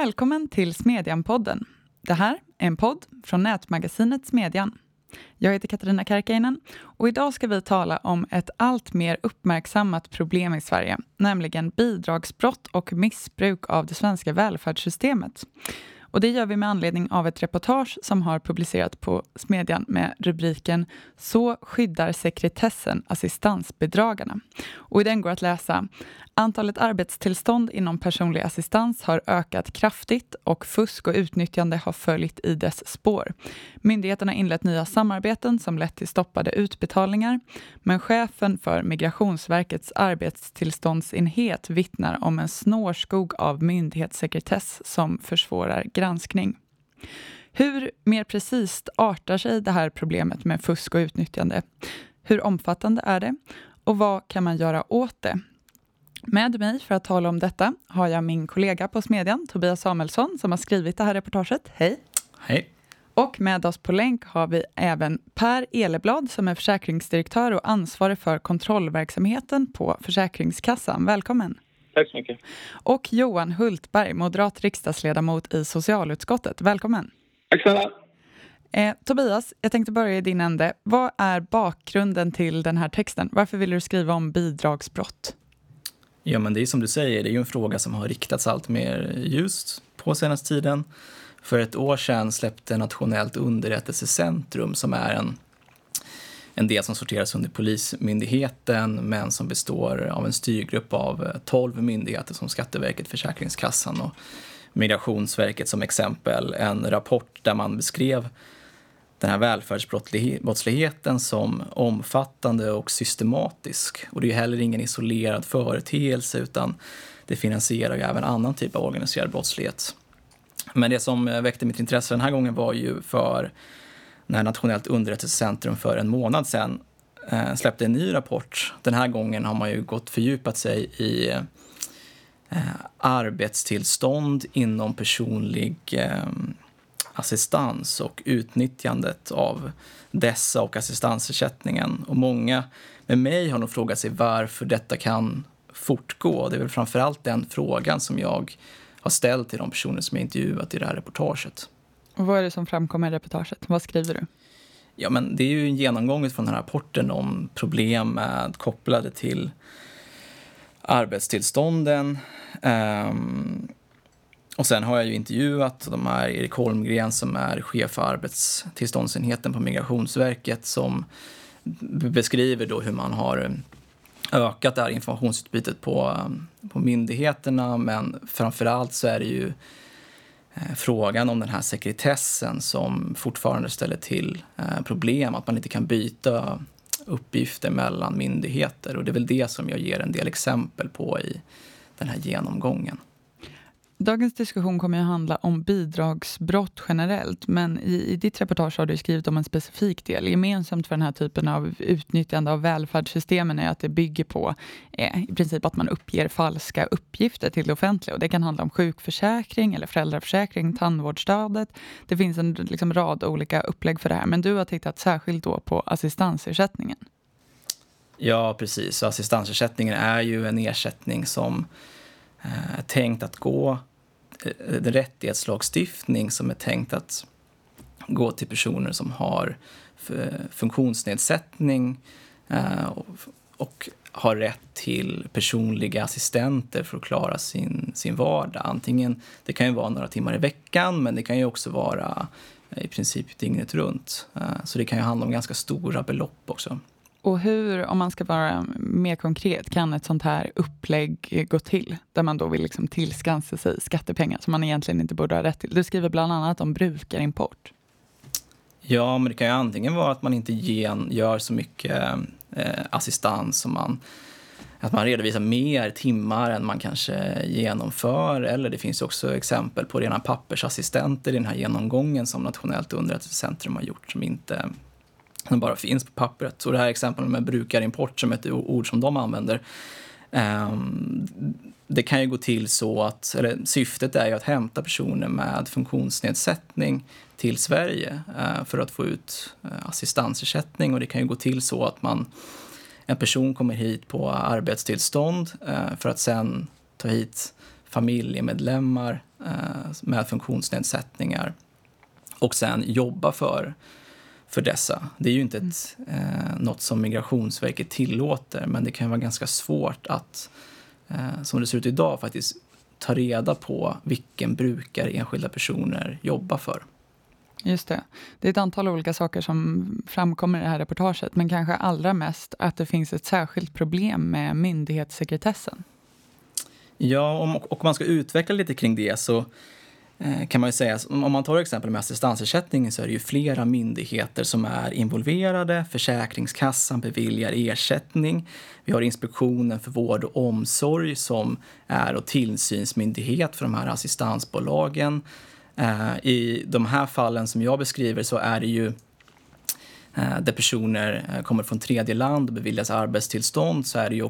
Välkommen till Smedjan-podden. Det här är en podd från nätmagasinet Smedjan. Jag heter Katarina Kärkkäinen och idag ska vi tala om ett allt mer uppmärksammat problem i Sverige, nämligen bidragsbrott och missbruk av det svenska välfärdssystemet. Och det gör vi med anledning av ett reportage som har publicerats på Smedjan med rubriken Så skyddar sekretessen assistansbidragarna. Och i den går att läsa: antalet arbetstillstånd inom personlig assistans har ökat kraftigt och fusk och utnyttjande har följt i dess spår. Myndigheterna har inlett nya samarbeten som lett till stoppade utbetalningar, men chefen för Migrationsverkets arbetstillståndsenhet vittnar om en snårskog av myndighetssekretess som försvårar granskning. Hur mer precis artar sig det här problemet med fusk och utnyttjande? Hur omfattande är det? Och vad kan man göra åt det? Med mig för att tala om detta har jag min kollega på Smedjan, Tobias Samuelsson, som har skrivit det här reportaget. Hej! Hej! Och med oss på länk har vi även Per Eleblad som är försäkringsdirektör och ansvarig för kontrollverksamheten på Försäkringskassan. Välkommen! Tack så mycket. Och Johan Hultberg, moderat riksdagsledamot i socialutskottet. Välkommen. Tack så mycket. Tobias, jag tänkte börja i din ände. Vad är bakgrunden till den här texten? Varför vill du skriva om bidragsbrott? Ja, men det är som du säger, det är ju en fråga som har riktats allt mer ljust på senaste tiden. För ett år sedan släppte Nationellt underrättelsecentrum, som är en del som sorteras under polismyndigheten men som består av en styrgrupp av 12 myndigheter som Skatteverket, Försäkringskassan och Migrationsverket som exempel. En rapport där man beskrev den här välfärdsbrottsligheten som omfattande och systematisk. Och det är ju heller ingen isolerad företeelse utan det finansierar ju även annan typ av organiserad brottslighet. Men det som väckte mitt intresse den här gången var ju för när Nationellt underrättelsecentrum för en månad sedan släppte en ny rapport. Den här gången har man ju fördjupat sig i arbetstillstånd inom personlig assistans och utnyttjandet av dessa och assistansersättningen. Och många med mig har nog frågat sig varför detta kan fortgå. Det är väl framförallt den frågan som jag har ställt till de personer som jag intervjuat i det här reportaget. Och vad är det som framkommer i reportaget? Vad skriver du? Ja, men det är ju en genomgång från den här rapporten om problem med, kopplade till arbetstillstånden. Och sen har jag ju intervjuat de här Erik Holmgren som är chef för arbetstillståndsenheten på Migrationsverket som beskriver då hur man har ökat det här informationsutbytet på myndigheterna, men framförallt så är det ju frågan om den här sekretessen som fortfarande ställer till problem, att man inte kan byta uppgifter mellan myndigheter. Och det är väl det som jag ger en del exempel på i den här genomgången. Dagens diskussion kommer att handla om bidragsbrott generellt, men i ditt reportage har du skrivit om en specifik del. Gemensamt för den här typen av utnyttjande av välfärdssystemen är att det bygger på i princip att man uppger falska uppgifter till det offentliga. Och det kan handla om sjukförsäkring eller föräldraförsäkring, tandvårdsstödet. Det finns en rad olika upplägg för det här, men du har tittat särskilt då på assistansersättningen. Ja, precis. Så assistansersättningen är ju en ersättning som är tänkt att gå, en rättighetslagstiftning som är tänkt att gå till personer som har funktionsnedsättning och har rätt till personliga assistenter för att klara sin vardag. Antingen, det kan ju vara några timmar i veckan, men det kan ju också vara i princip dygnet runt. Så det kan ju handla om ganska stora belopp också. Och hur, om man ska vara mer konkret, kan ett sånt här upplägg gå till? Där man då vill tillskansa sig skattepengar som man egentligen inte borde ha rätt till. Du skriver bland annat om brukarimport. Ja, men det kan ju antingen vara att man inte gör så mycket assistans som att man redovisar mer timmar än man kanske genomför. Eller det finns också exempel på rena pappersassistenter i den här genomgången som Nationellt underrättelsecentrum har gjort som inte... den bara finns på pappret. Och det här exemplet med brukarimport som ett ord som de använder. Det kan ju gå till så att, eller syftet är ju att hämta personer med funktionsnedsättning till Sverige för att få ut assistansersättning. Och det kan ju gå till så att en person kommer hit på arbetstillstånd för att sen ta hit familjemedlemmar med funktionsnedsättningar och sen jobba för dessa. Det är ju inte något som Migrationsverket tillåter, men det kan vara ganska svårt att, som det ser ut idag, faktiskt ta reda på vilken brukare enskilda personer jobbar för. Just det. Det är ett antal olika saker som framkommer i det här reportaget, men kanske allra mest att det finns ett särskilt problem med myndighetssekretessen. Ja, och man ska utveckla lite kring det så kan man ju säga, om man tar exempel med assistansersättningen så är det ju flera myndigheter som är involverade. Försäkringskassan beviljar ersättning. Vi har Inspektionen för vård och omsorg som är och tillsynsmyndighet för de här assistansbolagen. I de här fallen som jag beskriver så är det ju där personer kommer från tredje land och beviljas arbetstillstånd, så är det ju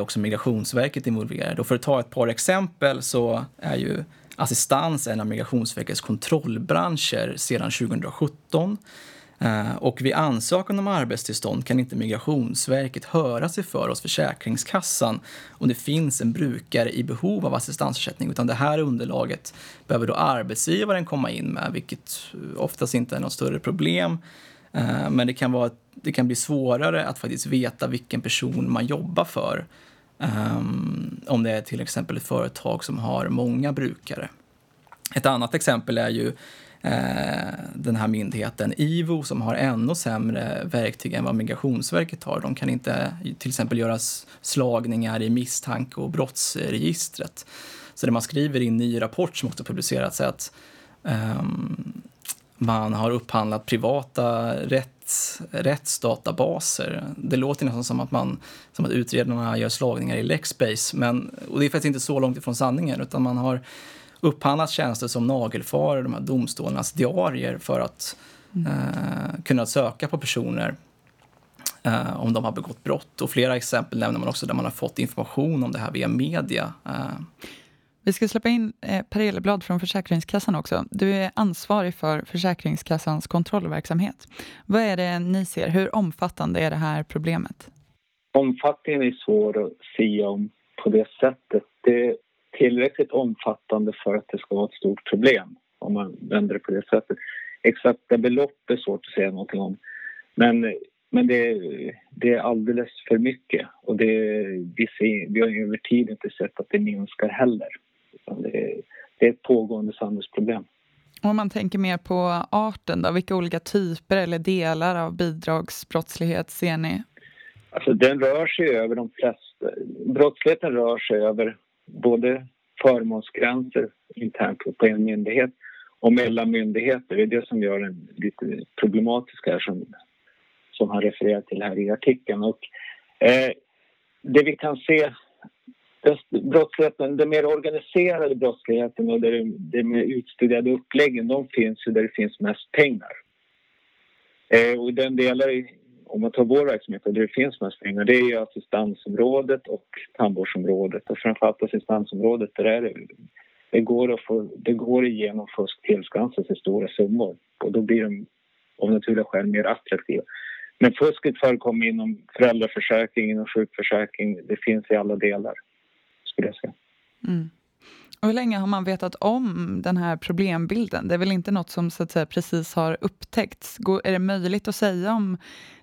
också Migrationsverket involverad. Och för att ta ett par exempel så är ju assistans en av Migrationsverkets kontrollbranscher sedan 2017. Och vid ansökan om arbetstillstånd kan inte Migrationsverket höra sig för hos Försäkringskassan om det finns en brukare i behov av assistansersättning, utan det här underlaget behöver då arbetsgivaren komma in med, vilket oftast inte är något större problem. Men det kan bli svårare att faktiskt veta vilken person man jobbar för, om det är till exempel ett företag som har många brukare. Ett annat exempel är ju den här myndigheten IVO som har ännu sämre verktyg än vad Migrationsverket har. De kan inte till exempel göra slagningar i misstanke- och brottsregistret. Så det man skriver i en ny rapport som också publicerats är att man har upphandlat privata rättsdatabaser. Det låter nästan som att utredarna gör slagningar i Lexbase. Och det är faktiskt inte så långt ifrån sanningen, utan man har upphandlat tjänster som nagelfar, de här domstolarnas diarier, för att kunna söka på personer om de har begått brott. Och flera exempel nämner man också där man har fått information om det här via media. Vi ska släppa in Per Eleblad från Försäkringskassan också. Du är ansvarig för Försäkringskassans kontrollverksamhet. Vad är det ni ser? Hur omfattande är det här problemet? Omfattningen är svår att säga om på det sättet. Det är tillräckligt omfattande för att det ska vara ett stort problem, om man vänder det på det sättet. Exakta belopp är svårt att säga någonting om. Men det är alldeles för mycket. Och vi har ju över tid inte sett att det minskar heller. Det är ett pågående samhällsproblem. Om man tänker mer på arten då, vilka olika typer eller delar av bidragsbrottslighet ser ni? Alltså den rör sig över de flesta. Brottsligheten rör sig över både förmånsgränser internt på en myndighet och mellan myndigheter. Det är det som gör den lite problematisk här, som han refererar till här i artikeln. Och det vi kan se, den mer organiserade brottsligheten och det mer utstuderade uppläggen, de finns ju där det finns mest pengar. Och den delar, om man tar vår verksamhet, där det finns mest pengar, det är ju assistansområdet och tandvårdsområdet. Och framförallt assistansområdet, det går igenom fusk tillskansas i stora summor. Och då blir de av naturliga skäl mer attraktiva. Men fusket förekommer inom föräldraförsäkring, inom sjukförsäkring. Det finns i alla delar, skulle jag säga. Mm. Och hur länge har man vetat om den här problembilden? Det är väl inte något som så att säga precis har upptäckts? Är det möjligt att säga om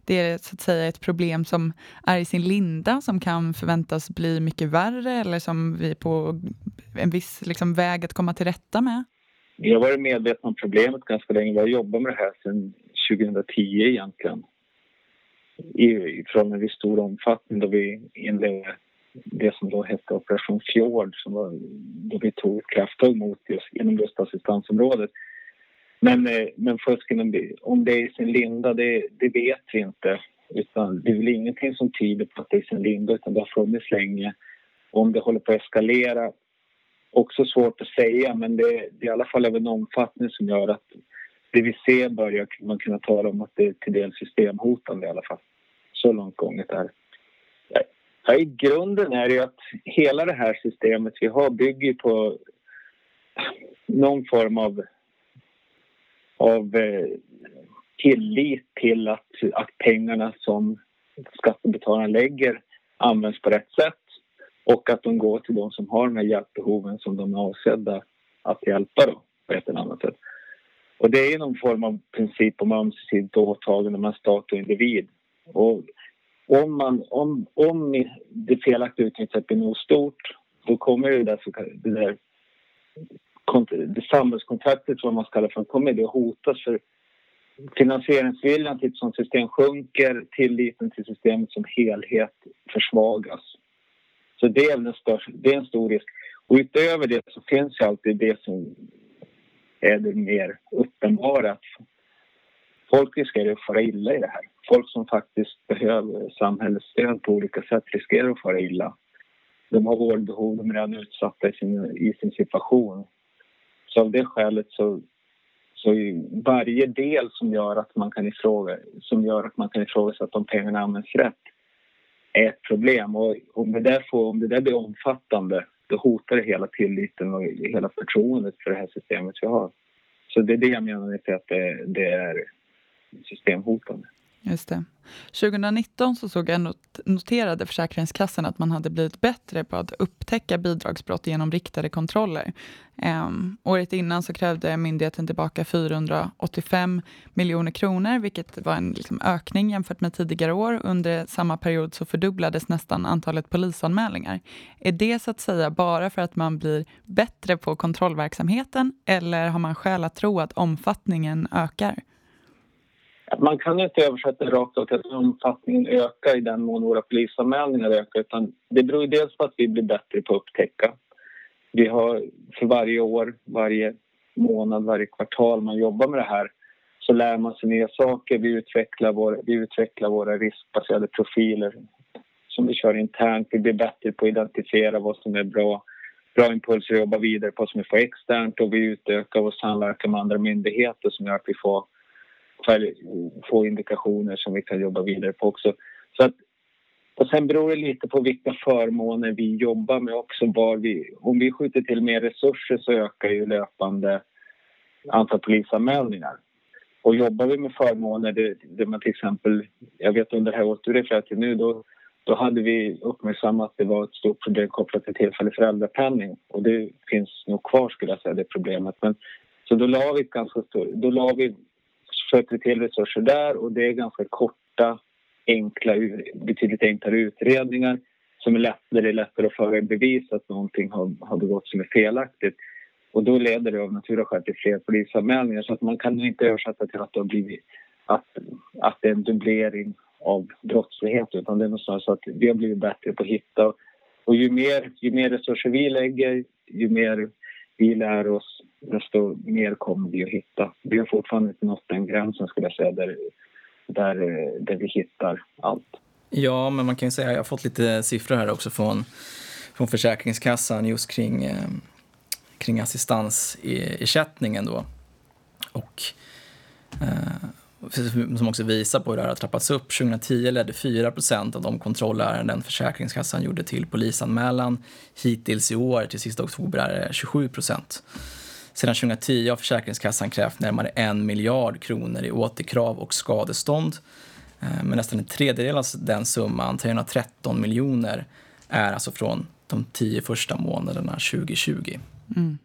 det är så att säga ett problem som är i sin linda, som kan förväntas bli mycket värre, eller som vi på en viss liksom väg att komma till rätta med? Vi har varit medvetna om problemet ganska länge. Vi har jobbat med det här sedan 2010 egentligen. Från en viss stor omfattning då vi inledde det som då hette Operation Fjord, som var då vi tog krafttag mot inom just assistansområdet. Men fusk om det är i sin linda, det vet vi inte. Utan det är väl ingenting som tyder på att det är i sin linda, utan det har funnits länge. Om det håller på att eskalera, också svårt att säga, men det är i alla fall av en omfattning som gör att det vi ser börjar man kunna tala om att det är till del systemhotande i alla fall. Så långt gånget är. Ja, i grunden är det ju att hela det här systemet vi har bygger på någon form av tillit till att pengarna som skattebetalarna lägger används på rätt sätt. och att de går till de som har de här hjälpbehoven som de är avsedda att hjälpa då, på ett eller annat sätt. Och det är någon form av princip om ömsesidigt åtagande mellan stat och individ. Och om det felaktiga utnyttjandet blir nog stort, då kommer ju det samhällskontraktet, som man ska kalla för, kommer det att hotas, för finansieringsviljan till ett sådant system sjunker, tilliten till systemet som helhet försvagas. Så det är en stor risk. Och utöver det så finns ju alltid det som är det mer uppenbara, att folk riskerar att fara illa i det här. Folk som faktiskt behöver samhällets stöd på olika sätt riskerar att fara illa. De har vårdbehov, de är redan utsatta i sin situation. Så av det skälet så är varje del som gör att man kan ifrågasätta om pengarna används rätt är ett problem. Och om det där blir omfattande, då hotar det hela tilliten och hela förtroendet för det här systemet vi har. Så det är det jag menar inte, att det är systemhotande. Just det. 2019 så såg jag, noterade Försäkringskassan att man hade blivit bättre på att upptäcka bidragsbrott genom riktade kontroller. Året innan så krävde myndigheten tillbaka 485 miljoner kronor, vilket var en ökning jämfört med tidigare år. Under samma period så fördubblades nästan antalet polisanmälningar. Är det så att säga bara för att man blir bättre på kontrollverksamheten, eller har man skäl att tro att omfattningen ökar? Man kan inte översätta rakt åt att omfattningen ökar i den mån våra polisanmälningar ökar, utan det beror dels på att vi blir bättre på att upptäcka. Vi har för varje år, varje månad, varje kvartal man jobbar med det här så lär man sig nya saker. Vi utvecklar våra riskbaserade profiler som vi kör internt. Vi blir bättre på att identifiera vad som är bra impulser att jobba vidare på, som vi får externt, och vi utökar vår samverkan med andra myndigheter som gör att vi får indikationer som vi kan jobba vidare på också. Så att, och sen beror det lite på vilka förmåner vi jobbar med också. Om vi skjuter till mer resurser så ökar ju löpande antal polisanmälningar. Och jobbar vi med förmåner där man till exempel, jag vet under det här året du refererar till nu, då hade vi uppmärksammat att det var ett stort problem kopplat till tillfällig föräldrapenning. Och det finns nog kvar, skulle jag säga, det problemet. Men, så då la vi ganska stort. Då la vi sköter till resurser där, och det är ganska korta, enkla, betydligt enklare utredningar som är lättare att föra i bevis att någonting har begått som är felaktigt. Och då leder det av naturliga skäl till fler polisanmälningar, så att man kan inte översätta till att det har blivit att det är en dubblering av brottslighet, utan det är någonstans så att vi har blivit bättre på att hitta. Och ju mer resurser vi lägger, ju mer vi lär oss, desto mer kommer vi att hitta. Vi har fortfarande inte nått den gränsen, skulle jag säga, där vi hittar allt. Ja, men man kan ju säga, jag har fått lite siffror här också från Försäkringskassan just kring assistansersättningen då. Och som också visar på hur det här har trappats upp. 2010 ledde 4% av de kontrollärenden Försäkringskassan gjorde till polisanmälan. Hittills i år, till sista oktober, är det 27%. Sedan 2010 har Försäkringskassan krävt närmare 1 miljard kronor i återkrav och skadestånd. Men nästan en tredjedel av den summan, 313 miljoner, är alltså från de 10 första månaderna 2020. Mm.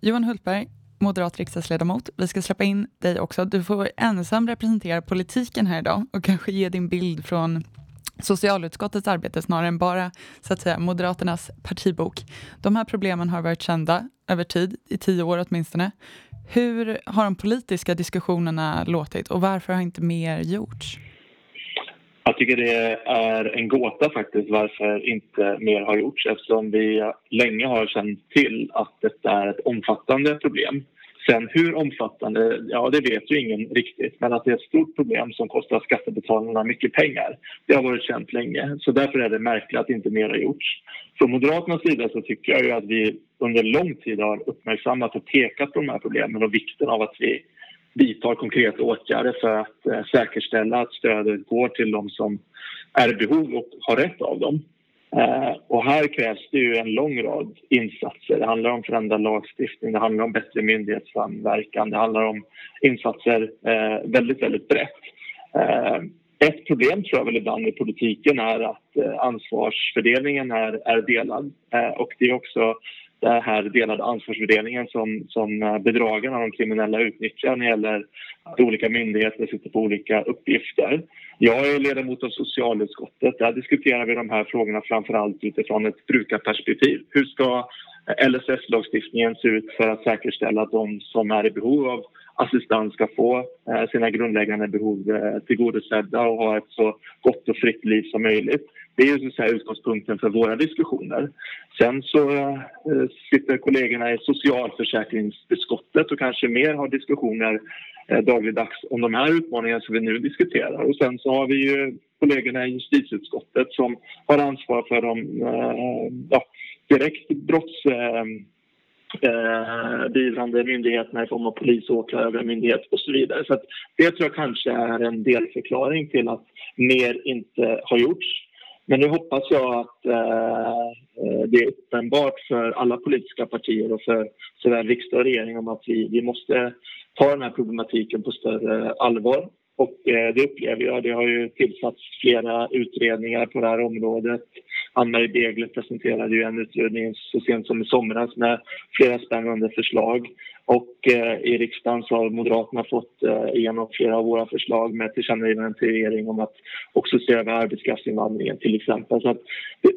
Johan Hultberg, moderat riksdagsledamot. Vi ska släppa in dig också. Du får ensam representera politiken här idag och kanske ge din bild från socialutskottets arbete snarare än bara, så att säga, Moderaternas partibok. De här problemen har varit kända över tid, i 10 år åtminstone. Hur har de politiska diskussionerna låtit, och varför har inte mer gjorts? Jag tycker det är en gåta faktiskt varför inte mer har gjorts, eftersom vi länge har känt till att detta är ett omfattande problem. Sen hur omfattande, ja, det vet ju ingen riktigt, men att det är ett stort problem som kostar skattebetalarna mycket pengar, det har varit känt länge. Så därför är det märkligt att inte mer har gjorts. Från Moderaternas sida så tycker jag ju att vi under lång tid har uppmärksammat och pekat på de här problemen och vikten av att vi vidtar konkreta åtgärder för att säkerställa att stödet går till de som är i behov och har rätt av dem. Och här krävs det ju en lång rad insatser. Det handlar om förändrad lagstiftning, det handlar om bättre myndighetssamverkan, det handlar om insatser väldigt, väldigt brett. Ett problem tror jag väl ibland i politiken är att ansvarsfördelningen är delad. Och det är också den här delade ansvarsfördelningen som bedragarna och de kriminella utnyttjar när det gäller att olika myndigheter sitter på olika uppgifter. Jag är ledamot av socialutskottet. Där diskuterar vi de här frågorna framförallt utifrån ett brukarperspektiv. Hur ska LSS-lagstiftningen ser ut för att säkerställa att de som är i behov av assistans ska få sina grundläggande behov tillgodosedda och ha ett så gott och fritt liv som möjligt. Det är ju så här utgångspunkten för våra diskussioner. Sen så sitter kollegorna i socialförsäkringsutskottet och kanske mer har diskussioner dagligdags om de här utmaningarna som vi nu diskuterar. Och sen så har vi ju kollegorna i justitieutskottet som har ansvar för de direkt brottsbeivrande myndigheterna i form av polis, åklagare, myndighet och så vidare. Så att det tror jag kanske är en delförklaring till att mer inte har gjorts. Men nu hoppas jag att det är uppenbart för alla politiska partier och för såväl riksdag och regering om att vi måste ta den här problematiken på större allvar. Och det upplever jag. Det har ju tillsatts flera utredningar på det här området. Ann-Marie Begle presenterade ju en utredning så sent som i somras med flera spännande förslag. Och i riksdagen så har Moderaterna fått igenom flera av våra förslag med tillkännagivanden till regering om att också se över arbetskraftsinvandringen till exempel. Så att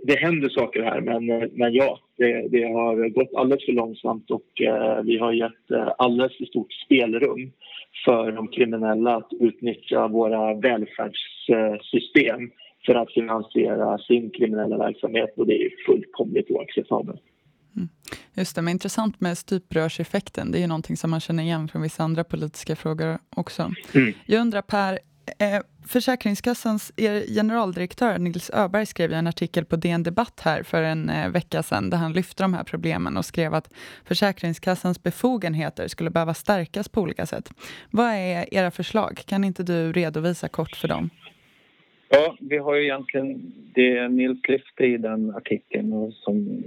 det händer saker här, men ja, det har gått alldeles för långsamt och vi har gett alldeles för stort spelrum för de kriminella att utnyttja våra välfärdssystem för att finansiera sin kriminella verksamhet, och det är fullkomligt oacceptabelt. Mm. Just det, men intressant med stuprörseffekten, det är ju någonting som man känner igen från vissa andra politiska frågor också. Mm. Jag undrar Per, Försäkringskassans generaldirektör Nils Öberg skrev en artikel på DN Debatt här för en vecka sedan där han lyfte de här problemen och skrev att Försäkringskassans befogenheter skulle behöva stärkas på olika sätt. Vad är era förslag? Kan inte du redovisa kort för dem? Ja, vi har ju egentligen det Nils lyfte i den artikeln och som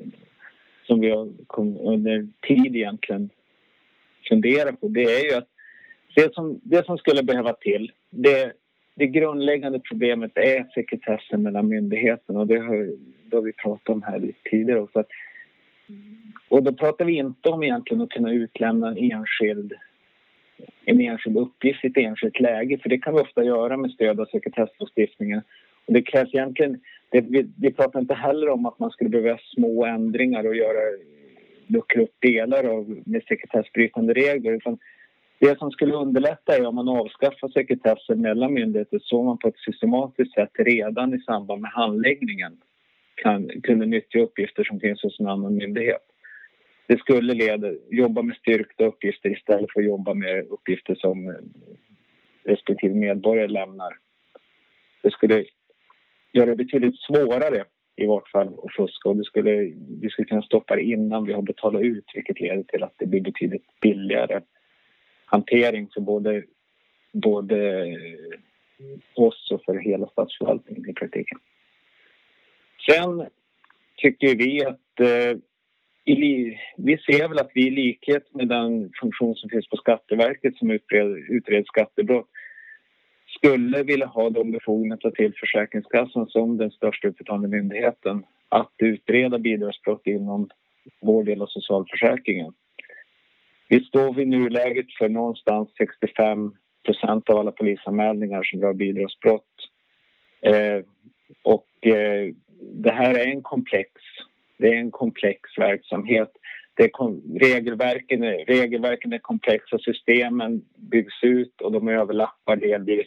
vi har under tid egentligen funderar på, det är ju att det som skulle behöva till, det grundläggande problemet är sekretessen mellan myndigheterna, och det har vi pratat om här lite tidigare också. Och då pratar vi inte om egentligen att kunna utlämna en enskild uppgift i ett enskilt läge, för det kan vi ofta göra med stöd av sekretesslagstiftningen. Och det krävs egentligen, vi pratar inte heller om att man skulle behöva små ändringar och luckra upp delar med sekretessbrytande regler, utan det som skulle underlätta är om man avskaffar sekretessen mellan myndigheter så man på ett systematiskt sätt redan i samband med handläggningen kunde nyttja uppgifter som finns hos en annan myndighet. Det skulle jobba med styrkta uppgifter istället för att jobba med uppgifter som respektive medborgare lämnar. Det skulle göra det betydligt svårare i vårt fall att fuska, och vi skulle kunna stoppa det innan vi har betalat ut, vilket leder till att det blir betydligt billigare hantering för både oss och för hela statsförvaltningen i praktiken. Sen tycker vi att vi ser väl att vi i likhet med den funktion som finns på Skatteverket som utreder skattebrott skulle vilja ha de befogenheter till Försäkringskassan som den största utbetalande myndigheten att utreda bidragsbrott inom vår del av socialförsäkringen. Vi står vid nuläget för någonstans 65% av alla polisanmälningar som rör bidragsbrott. Det här är en komplex verksamhet. Regelverken är komplexa, systemen byggs ut och de överlappar delvis.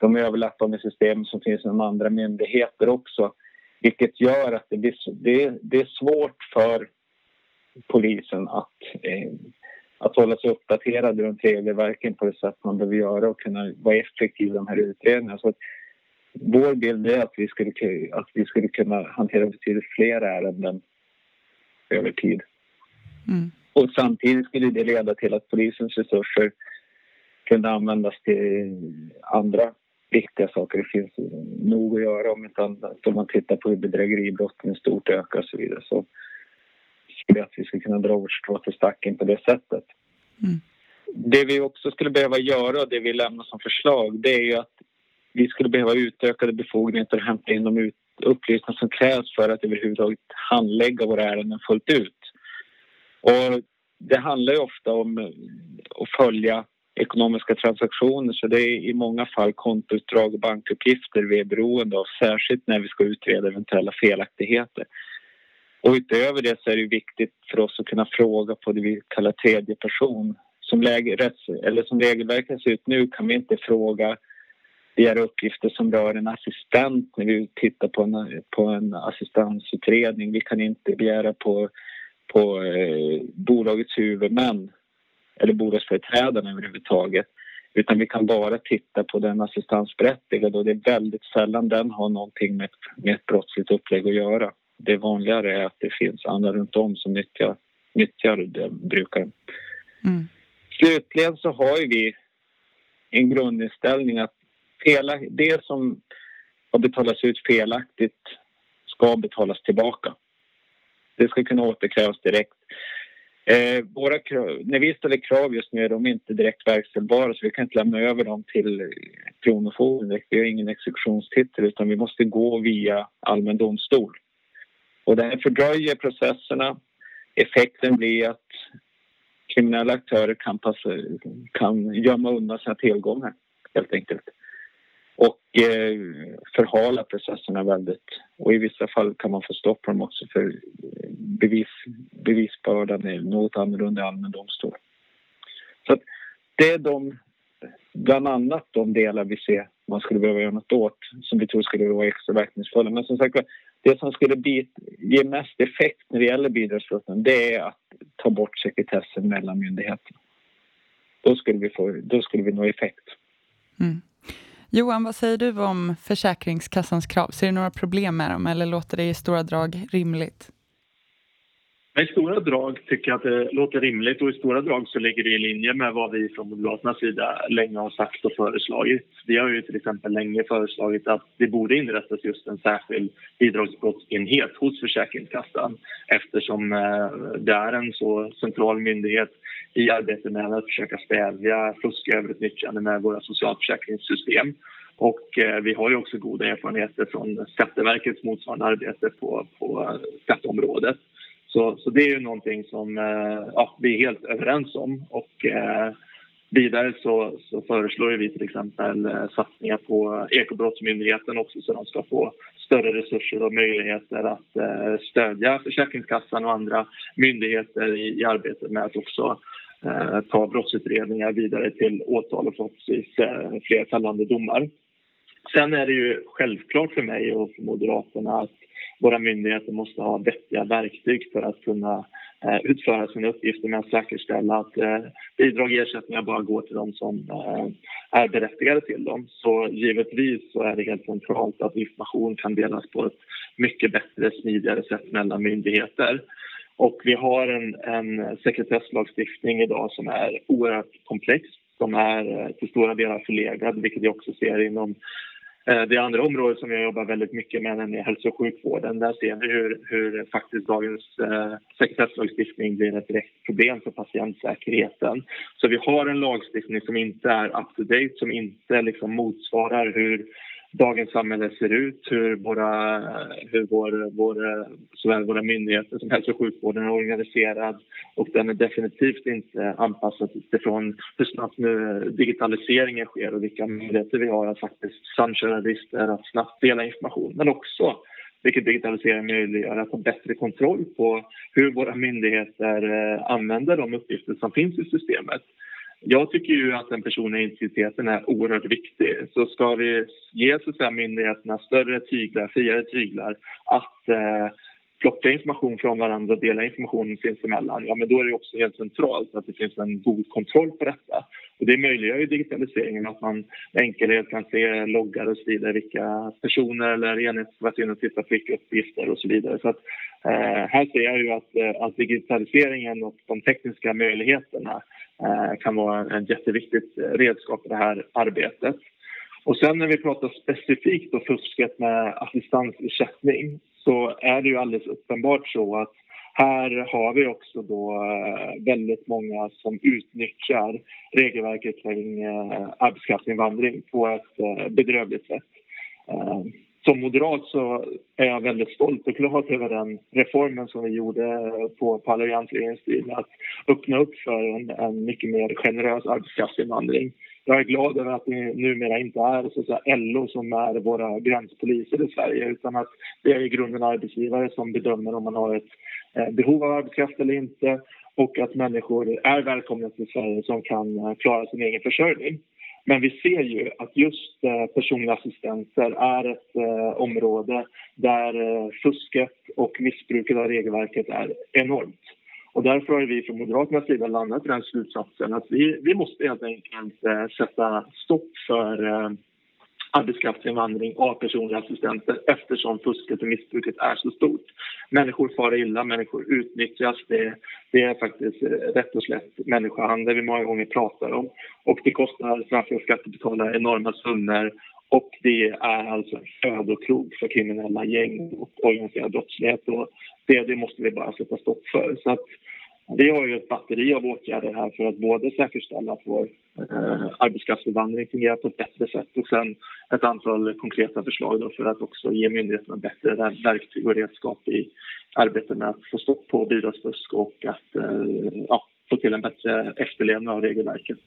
De överlappar med system som finns inom andra myndigheter också. Vilket gör att det är svårt för polisen att hålla sig uppdaterad runt regelverken på det sätt man behöver göra och kunna vara effektiv i de här utredningarna. Så att vår bild är att vi skulle kunna hantera betydligt fler ärenden över tid. Mm. Och samtidigt skulle det leda till att polisens resurser kunde användas till andra viktiga saker. Det finns nog att göra om inte annat. Om man tittar på hur bedrägeribrotten stort ökar och så vidare, så skulle att vi skulle kunna dra vårt strå till stacken på det sättet. Mm. Det vi också skulle behöva göra, och det vi lämnar som förslag, det är ju att vi skulle behöva utökade befogenheter och hämta in de upplysningar som krävs för att överhuvudtaget handlägga våra ärenden fullt ut. Och det handlar ju ofta om att följa ekonomiska transaktioner, så det är i många fall kontoutdrag och bankuppgifter vi är beroende av, särskilt när vi ska utreda eventuella felaktigheter. Och utöver det så är det viktigt för oss att kunna fråga på det vi kallar tredje person. Som regelverket ser ut nu kan vi inte fråga begära uppgifter som rör en assistent när vi tittar på en assistansutredning. Vi kan inte begära på bolagets huvudmän eller bolagsföreträdarna överhuvudtaget, utan vi kan bara titta på den assistansberättigade, och det är väldigt sällan den har någonting med ett brottsligt upplägg att göra. Det vanligare är att det finns andra runt om som nyttjar den brukaren. Mm. Slutligen så har vi en grundinställning att det som har betalats ut felaktigt ska betalas tillbaka. Det ska kunna återkrävas direkt. Våra krav, när vi ställer krav just nu, är de inte direkt verkställbara, så vi kan inte lämna över dem till kronofogden. Vi har ingen exekutionstitel, utan vi måste gå via allmän domstol. Och det här fördröjer processerna. Effekten blir att kriminella aktörer kan gömma undan sina tillgångar helt enkelt. Och förhala processerna väldigt. Och i vissa fall kan man få stopp på dem också, för bevisbördan är något annorlunda i allmän domstol. Så att det är bland annat de delar vi ser man skulle behöva göra något åt, som vi tror skulle vara extra verkningsfulla. Men som sagt, det som skulle ge mest effekt när det gäller bidragsbrotten, det är att ta bort sekretessen mellan myndigheterna. Då skulle vi nå effekt. Mm. Johan, vad säger du om Försäkringskassans krav? Ser du några problem med dem, eller låter det i stora drag rimligt? I stora drag tycker jag att det låter rimligt, och i stora drag så ligger det i linje med vad vi från Moderaternas sida länge har sagt och föreslagit. Vi har ju till exempel länge föreslagit att det borde inrättas just en särskild bidragsbrottsenhet hos Försäkringskassan, eftersom det är en så central myndighet i arbetet med att försöka stävja fusk och överutnyttjande med våra socialförsäkringssystem. Och vi har ju också goda erfarenheter från Skatteverkets motsvarande arbete på skatteområdet. Så det är ju någonting som vi är helt överens om. Och vidare så föreslår vi till exempel satsningar på Ekobrottsmyndigheten också, så de ska få större resurser och möjligheter att stödja Försäkringskassan och andra myndigheter i arbetet med att också ta brottsutredningar vidare till åtal och förhoppningsvis fler fällande domar. Sen är det ju självklart för mig och för Moderaterna att våra myndigheter måste ha vettiga verktyg för att kunna utföra sina uppgifter, med att säkerställa att bidrag och ersättningar bara går till de som är berättigade till dem. Så givetvis så är det helt centralt att information kan delas på ett mycket bättre, smidigare sätt mellan myndigheter. Och vi har en sekretesslagstiftning idag som är oerhört komplex. De är till stora delar förlegad, vilket vi också ser inom det andra området som jag jobbar väldigt mycket med, nämligen hälso- och sjukvården. Där ser vi hur faktiskt dagens sekretesslagstiftning blir ett direkt problem för patientsäkerheten. Så vi har en lagstiftning som inte är up-to-date, som inte liksom motsvarar hur dagens samhälle ser ut, såväl våra myndigheter som hälso- och sjukvården är organiserad, och den är definitivt inte anpassad utifrån hur snabbt nu digitaliseringen sker och vilka möjligheter vi har att faktiskt samköra register, att snabbt dela information, men också vilket digitalisering möjliggör att ha bättre kontroll på hur våra myndigheter använder de uppgifter som finns i systemet. Jag tycker ju att den personliga integriteten är oerhört viktig. Så ska vi ge myndigheterna friare tyglar att plocka information från varandra och dela informationen sinsemellan, men då är det också helt centralt att det finns en god kontroll på detta. Och det möjliggör ju digitaliseringen, att man enkelt kan se loggar och så vidare, vilka personer eller enheter som varit inne och tittat på vilka uppgifter och så vidare. Så att, här ser jag ju att digitaliseringen och de tekniska möjligheterna kan vara ett jätteviktigt redskap i det här arbetet. Och sen när vi pratar specifikt om fusket med assistansersättning, så är det ju alldeles uppenbart så att Här har vi också då väldigt många som utnyttjar regelverket kring arbetskraftsinvandring på ett bedrövligt sätt. Som moderat så är jag väldigt stolt och glad över den reformen som vi gjorde på Alliansregeringens tid, att öppna upp för en mycket mer generös arbetskraftsinvandring. Jag är glad över att det numera inte är så att säga, LO som är våra gränspoliser i Sverige, utan att det är i grunden arbetsgivare som bedömer om man har ett behov av arbetskraft eller inte, och att människor är välkomna till Sverige som kan klara sin egen försörjning. Men vi ser ju att just personliga assistenter är ett område där fusket och missbruket av regelverket är enormt. Och därför har vi från Moderaternas sida landat i den slutsatsen att vi måste helt enkelt sätta stopp för arbetskraftsinvandring av personliga assistenter eftersom fusket och missbruket är så stort. Människor far illa, människor utnyttjas. Det är faktiskt rätt och slätt människohandel vi många gånger pratar om. Och det kostar svenska skattebetalare enorma summor. Och det är alltså en födokrog för kriminella gäng och organiserad brottslighet. Och det måste vi bara sätta stopp för. Så att vi har ju ett batteri av åtgärder här för att både säkerställa att vår arbetskraftsinvandring fungerar på ett bättre sätt och sen ett antal konkreta förslag då för att också ge myndigheterna bättre verktyg och redskap i arbetet med att få stopp på bidragsfusk och att få till en bättre efterlevnad av regelverket.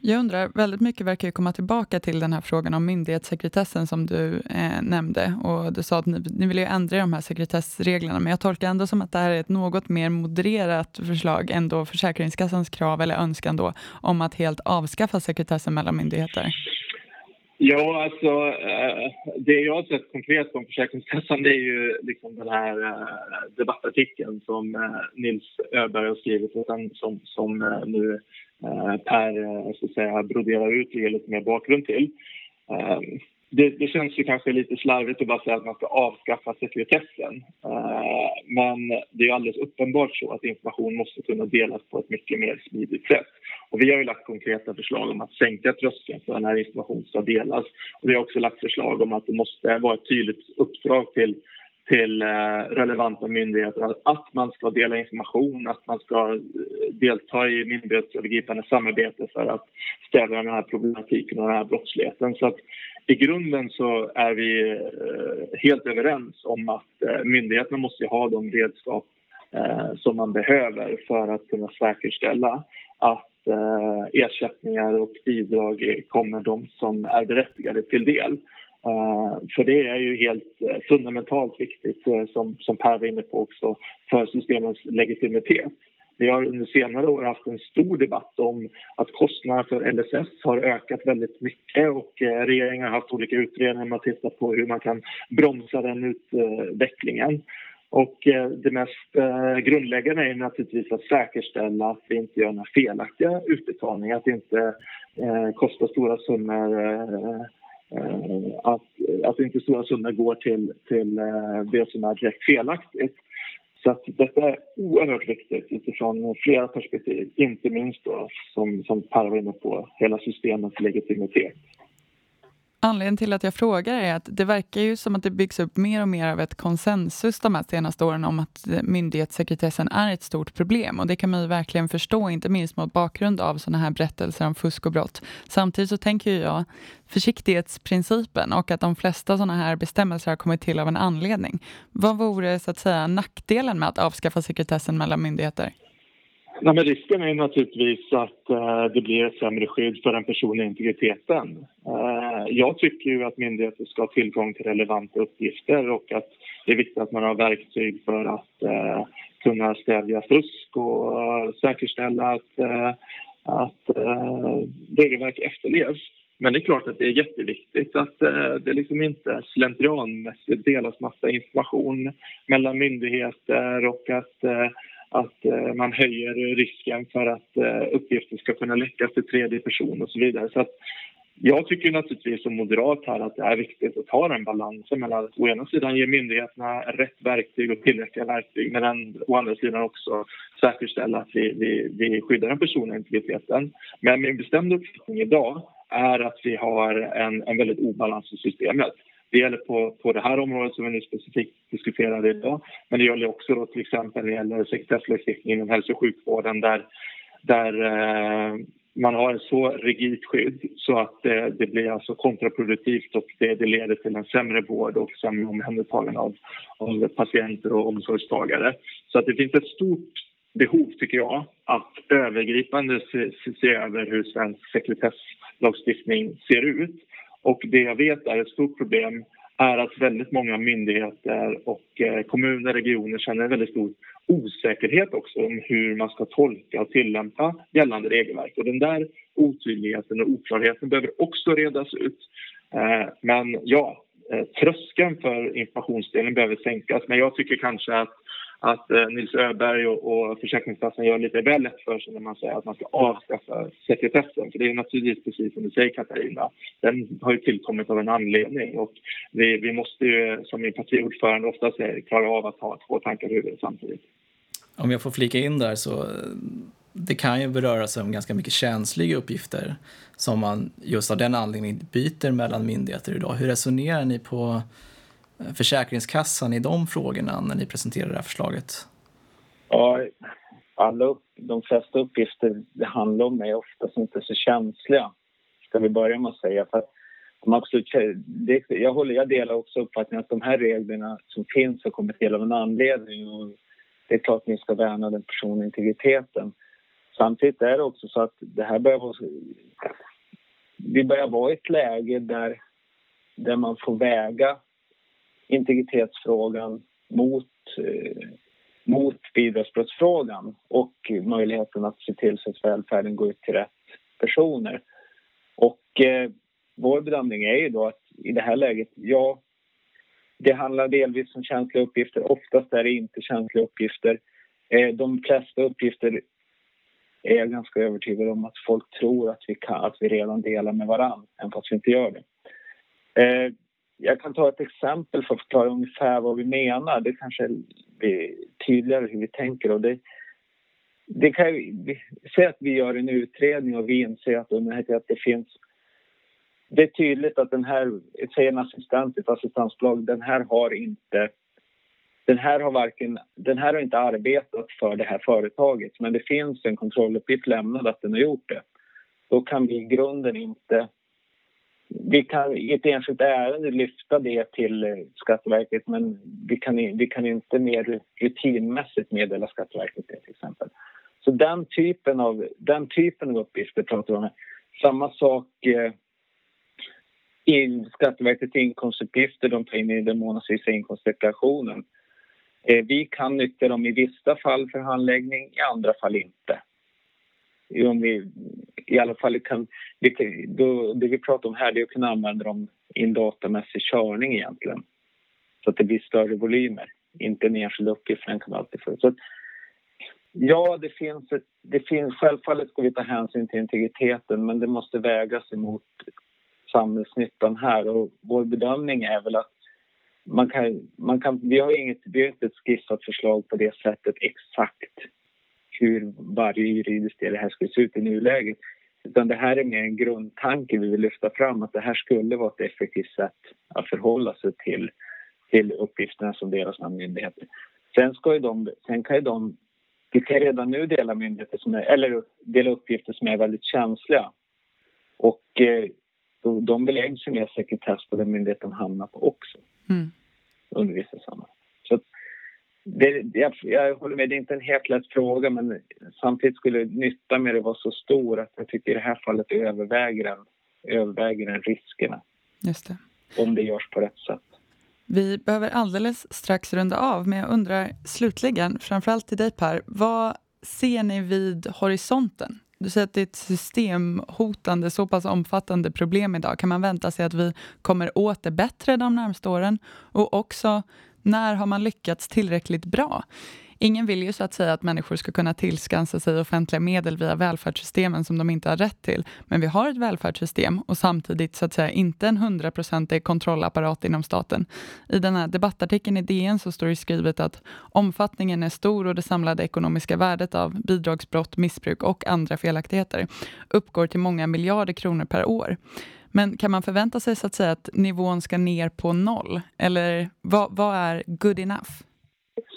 Jag undrar, väldigt mycket verkar ju komma tillbaka till den här frågan om myndighetssekretessen som du nämnde. Och du sa att ni vill ju ändra de här sekretessreglerna, men jag tolkar ändå som att det här är ett något mer modererat förslag än då Försäkringskassans krav eller önskan då om att helt avskaffa sekretessen mellan myndigheter. Ja, alltså det jag har sett konkret om Försäkringskassan det är ju liksom den här debattartikeln som Nils Öberg har skrivit och den som nu Per så att säga, broderar ut och ger lite mer bakgrund till. Det känns ju kanske lite slarvigt att bara säga att man ska avskaffa sekretessen. Men det är alldeles uppenbart så att information måste kunna delas på ett mycket mer smidigt sätt. Och vi har ju lagt konkreta förslag om att sänka tröskeln för när information ska delas. Och vi har också lagt förslag om att det måste vara ett tydligt uppdrag till relevanta myndigheter att man ska dela information, att man ska delta i myndighetsövergripande samarbete för att stävja den här problematiken och den här brottsligheten. Så att i grunden så är vi helt överens om att myndigheterna måste ha de redskap som man behöver för att kunna säkerställa att ersättningar och bidrag kommer de som är berättigade till del. För det är ju helt fundamentalt viktigt, som Per var inne på också, för systemens legitimitet. Vi har under senare år haft en stor debatt om att kostnaderna för LSS har ökat väldigt mycket och regeringen har haft olika utredningar med att titta på hur man kan bromsa den utvecklingen. Och det mest grundläggande är naturligtvis att säkerställa att vi inte gör några felaktiga utbetalningar, att det inte kostar stora summor att inte stora summor går till det som är direkt felaktigt. Så att detta är oerhört viktigt utifrån flera perspektiv, inte minst då, som Per var inne på, hela systemets legitimitet. Anledningen till att jag frågar är att det verkar ju som att det byggs upp mer och mer av ett konsensus de här senaste åren om att myndighetssekretessen är ett stort problem. Och det kan man ju verkligen förstå, inte minst mot bakgrund av sådana här berättelser om fusk och brott. Samtidigt så tänker jag försiktighetsprincipen och att de flesta sådana här bestämmelser har kommit till av en anledning. Vad vore så att säga nackdelen med att avskaffa sekretessen mellan myndigheter? Nej, men risken är naturligtvis att det blir ett sämre skydd för den personliga integriteten. Jag tycker ju att myndigheter ska ha tillgång till relevanta uppgifter och att det är viktigt att man har verktyg för att kunna stävja fusk och säkerställa att regelverk efterlevs. Men det är klart att det är jätteviktigt att det liksom inte slentrianmässigt delas massa information mellan myndigheter och att man höjer risken för att uppgifter ska kunna läckas till tredje person och så vidare. Så att jag tycker naturligtvis som moderat här att det är viktigt att ta den balansen mellan att å ena sidan ge myndigheterna rätt verktyg och tillräckliga verktyg, men å andra sidan också säkerställa att vi skyddar den personliga integriteten. Men min bestämda uppfattning idag är att vi har en väldigt obalans i systemet. Det gäller på det här området som vi nu specifikt diskuterade idag. Men det gäller också då till exempel när det gäller sekretesslagstiftningen inom hälso- och sjukvården där man har en så rigid skydd så att det blir alltså kontraproduktivt och det leder till en sämre vård och sämre omhändertagande av patienter och omsorgstagare. Så att det finns ett stort behov, tycker jag, att övergripande se över hur svensk sekretesslagstiftning ser ut. Och det jag vet är ett stort problem är att väldigt många myndigheter och kommuner och regioner känner en väldigt stor osäkerhet också om hur man ska tolka och tillämpa gällande regelverk. Och den där otydligheten och oklarheten behöver också redas ut. Men ja, tröskeln för informationsdelen behöver sänkas. Men jag tycker kanske att Nils Öberg och Försäkringskassan gör lite väl lätt för sig när man säger att man ska avskaffa sekretessen. För det är naturligtvis precis som du säger, Katarina. Den har ju tillkommit av en anledning. Och vi måste ju, som min partiordförande ofta säger, klara av att ha två tankar i huvudet samtidigt. Om jag får flika in där så det kan ju beröra sig om ganska mycket känsliga uppgifter som man just av den anledningen byter mellan myndigheter idag. Hur resonerar ni på Försäkringskassan i de frågorna när ni presenterar det här förslaget? Ja, de flesta uppgifter det handlar om är oftast inte så känsliga, ska vi börja med att säga. För att de absolut, jag delar också uppfattningen att de här reglerna som finns har kommit till av en anledning, och det är klart att ni ska värna den personliga integriteten. Samtidigt är det också så att det här börjar vara ett läge där man får väga integritetsfrågan mot bidragsbrottsfrågan och möjligheten att se till så att välfärden går ut till rätt personer. Och vår bedömning är ju då att i det här läget, ja, det handlar delvis om känsliga uppgifter. Oftast är det inte känsliga uppgifter. De flesta uppgifter är jag ganska övertygad om att folk tror att vi redan delar med varandra, än fast vi inte gör det. Jag kan ta ett exempel för att förklara ungefär vad vi menar. Det kanske blir tydligare hur vi tänker. Och det kan vi säga att vi gör en utredning och vi inser att det finns... Det är tydligt att den här, säg en assistent, ett assistansbolag, den här har inte arbetat för det här företaget. Men det finns en kontrolluppgift lämnad att den har gjort det. Då kan vi i grunden inte... Vi kan i ett enskilt ärende lyfta det till Skatteverket, men vi kan inte mer rutinmässigt meddela Skatteverket det, till exempel. Så den typen av uppgifter pratar vi om. Samma sak i Skatteverkets inkomstuppgifter, de tar in i den månadsvisa inkomstdeklarationen. Vi kan nyttja dem i vissa fall för handläggning, i andra fall inte. Om vi i alla fall det vi pratar om här, det är att kunna använda dem i en datamässig körning egentligen. Så att det blir större volymer. Inte en enskild uppgift, den kan man alltid få. Så att, ja, det finns självfallet ska vi ta hänsyn till integriteten, men det måste vägas emot samhällsnyttan här. Och vår bedömning är väl att vi har inte ett skissat förslag på det sättet exakt hur varje juridisk del det här skulle se ut i nuläget. Utan det här är mer en grundtanke vi vill lyfta fram, att det här skulle vara ett effektivt sätt att förhålla sig till uppgifterna som delas av myndigheter. Vi kan redan nu dela myndigheter dela uppgifter som är väldigt känsliga. Och de beläggs ju med sekretess på den myndigheten hamnar på också. Under vissa sammanhang. Jag håller med, det är inte en helt lätt fråga, men samtidigt skulle nytta med det vara så stor att jag tycker i det här fallet överväger den riskerna. Just det. Om det görs på rätt sätt. Vi behöver alldeles strax runda av, men jag undrar slutligen, framförallt till dig Per, vad ser ni vid horisonten? Du säger att det är ett systemhotande, så pass omfattande problem idag. Kan man vänta sig att vi kommer åt det bättre de närmaste åren? Och också... När har man lyckats tillräckligt bra? Ingen vill ju så att säga att människor ska kunna tillskansa sig offentliga medel via välfärdssystemen som de inte har rätt till. Men vi har ett välfärdssystem och samtidigt så att säga inte en 100% kontrollapparat inom staten. I den här debattartikeln i DN så står det skrivet att omfattningen är stor och det samlade ekonomiska värdet av bidragsbrott, missbruk och andra felaktigheter uppgår till många miljarder kronor per år. Men kan man förvänta sig så att säga att nivån ska ner på noll? Eller vad är good enough?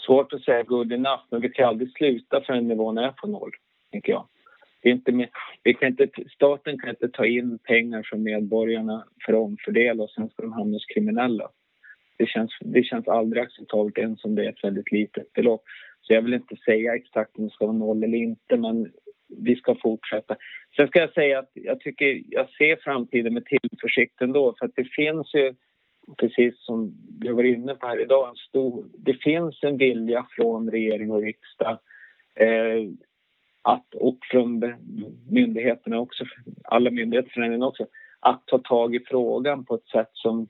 Svårt att säga good enough, men vi kan aldrig sluta förrän nivån är på noll, tänker jag. Det är inte med, staten kan inte ta in pengar från medborgarna för att omfördela och sen ska de hamna hos kriminella. Det känns aldrig acceptabelt ens om det är ett väldigt litet belopp. Så jag vill inte säga exakt om det ska vara noll eller inte, men vi ska fortsätta. Sen ska jag säga att jag ser framtiden med tillförsikt ändå, för att det finns ju, precis som jag var inne på här idag, det finns en vilja från regering och riksdag och från myndigheterna också, alla myndigheter också, att ta tag i frågan på ett sätt som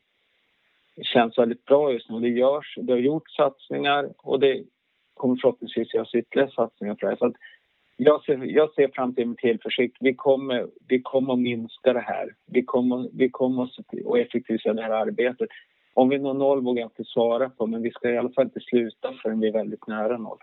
känns väldigt bra just nu. Det görs, det har gjort satsningar och det kommer förhoppningsvis görs ytterligare satsningar på det. Så att jag ser fram till en tillförsikt. Vi kommer att minska det här. Vi kommer att effektivisera det här arbetet. Om vi når noll vågar jag inte svara på, men vi ska i alla fall inte sluta förrän vi är väldigt nära noll.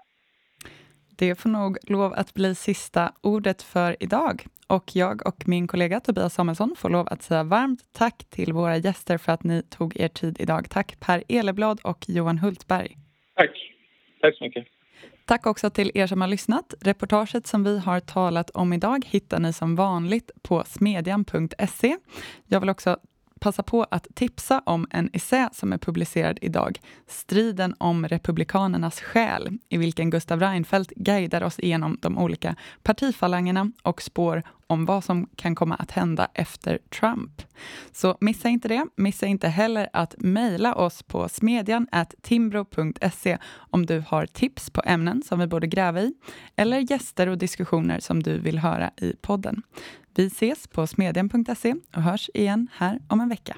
Det får nog lov att bli sista ordet för idag. Och jag och min kollega Tobias Samuelsson får lov att säga varmt tack till våra gäster för att ni tog er tid idag. Tack Per Eleblad och Johan Hultberg. Tack. Tack så mycket. Tack också till er som har lyssnat. Reportaget som vi har talat om idag hittar ni som vanligt på smedjan.se. Jag vill också passa på att tipsa om en essä som är publicerad idag. Striden om republikanernas själ, i vilken Gustav Reinfeldt guidar oss igenom de olika partifalangerna och spår om vad som kan komma att hända efter Trump. Så missa inte det. Missa inte heller att mejla oss på smedjan@timbro.se om du har tips på ämnen som vi borde gräva i eller gäster och diskussioner som du vill höra i podden. Vi ses på smedjan.se och hörs igen här om en vecka.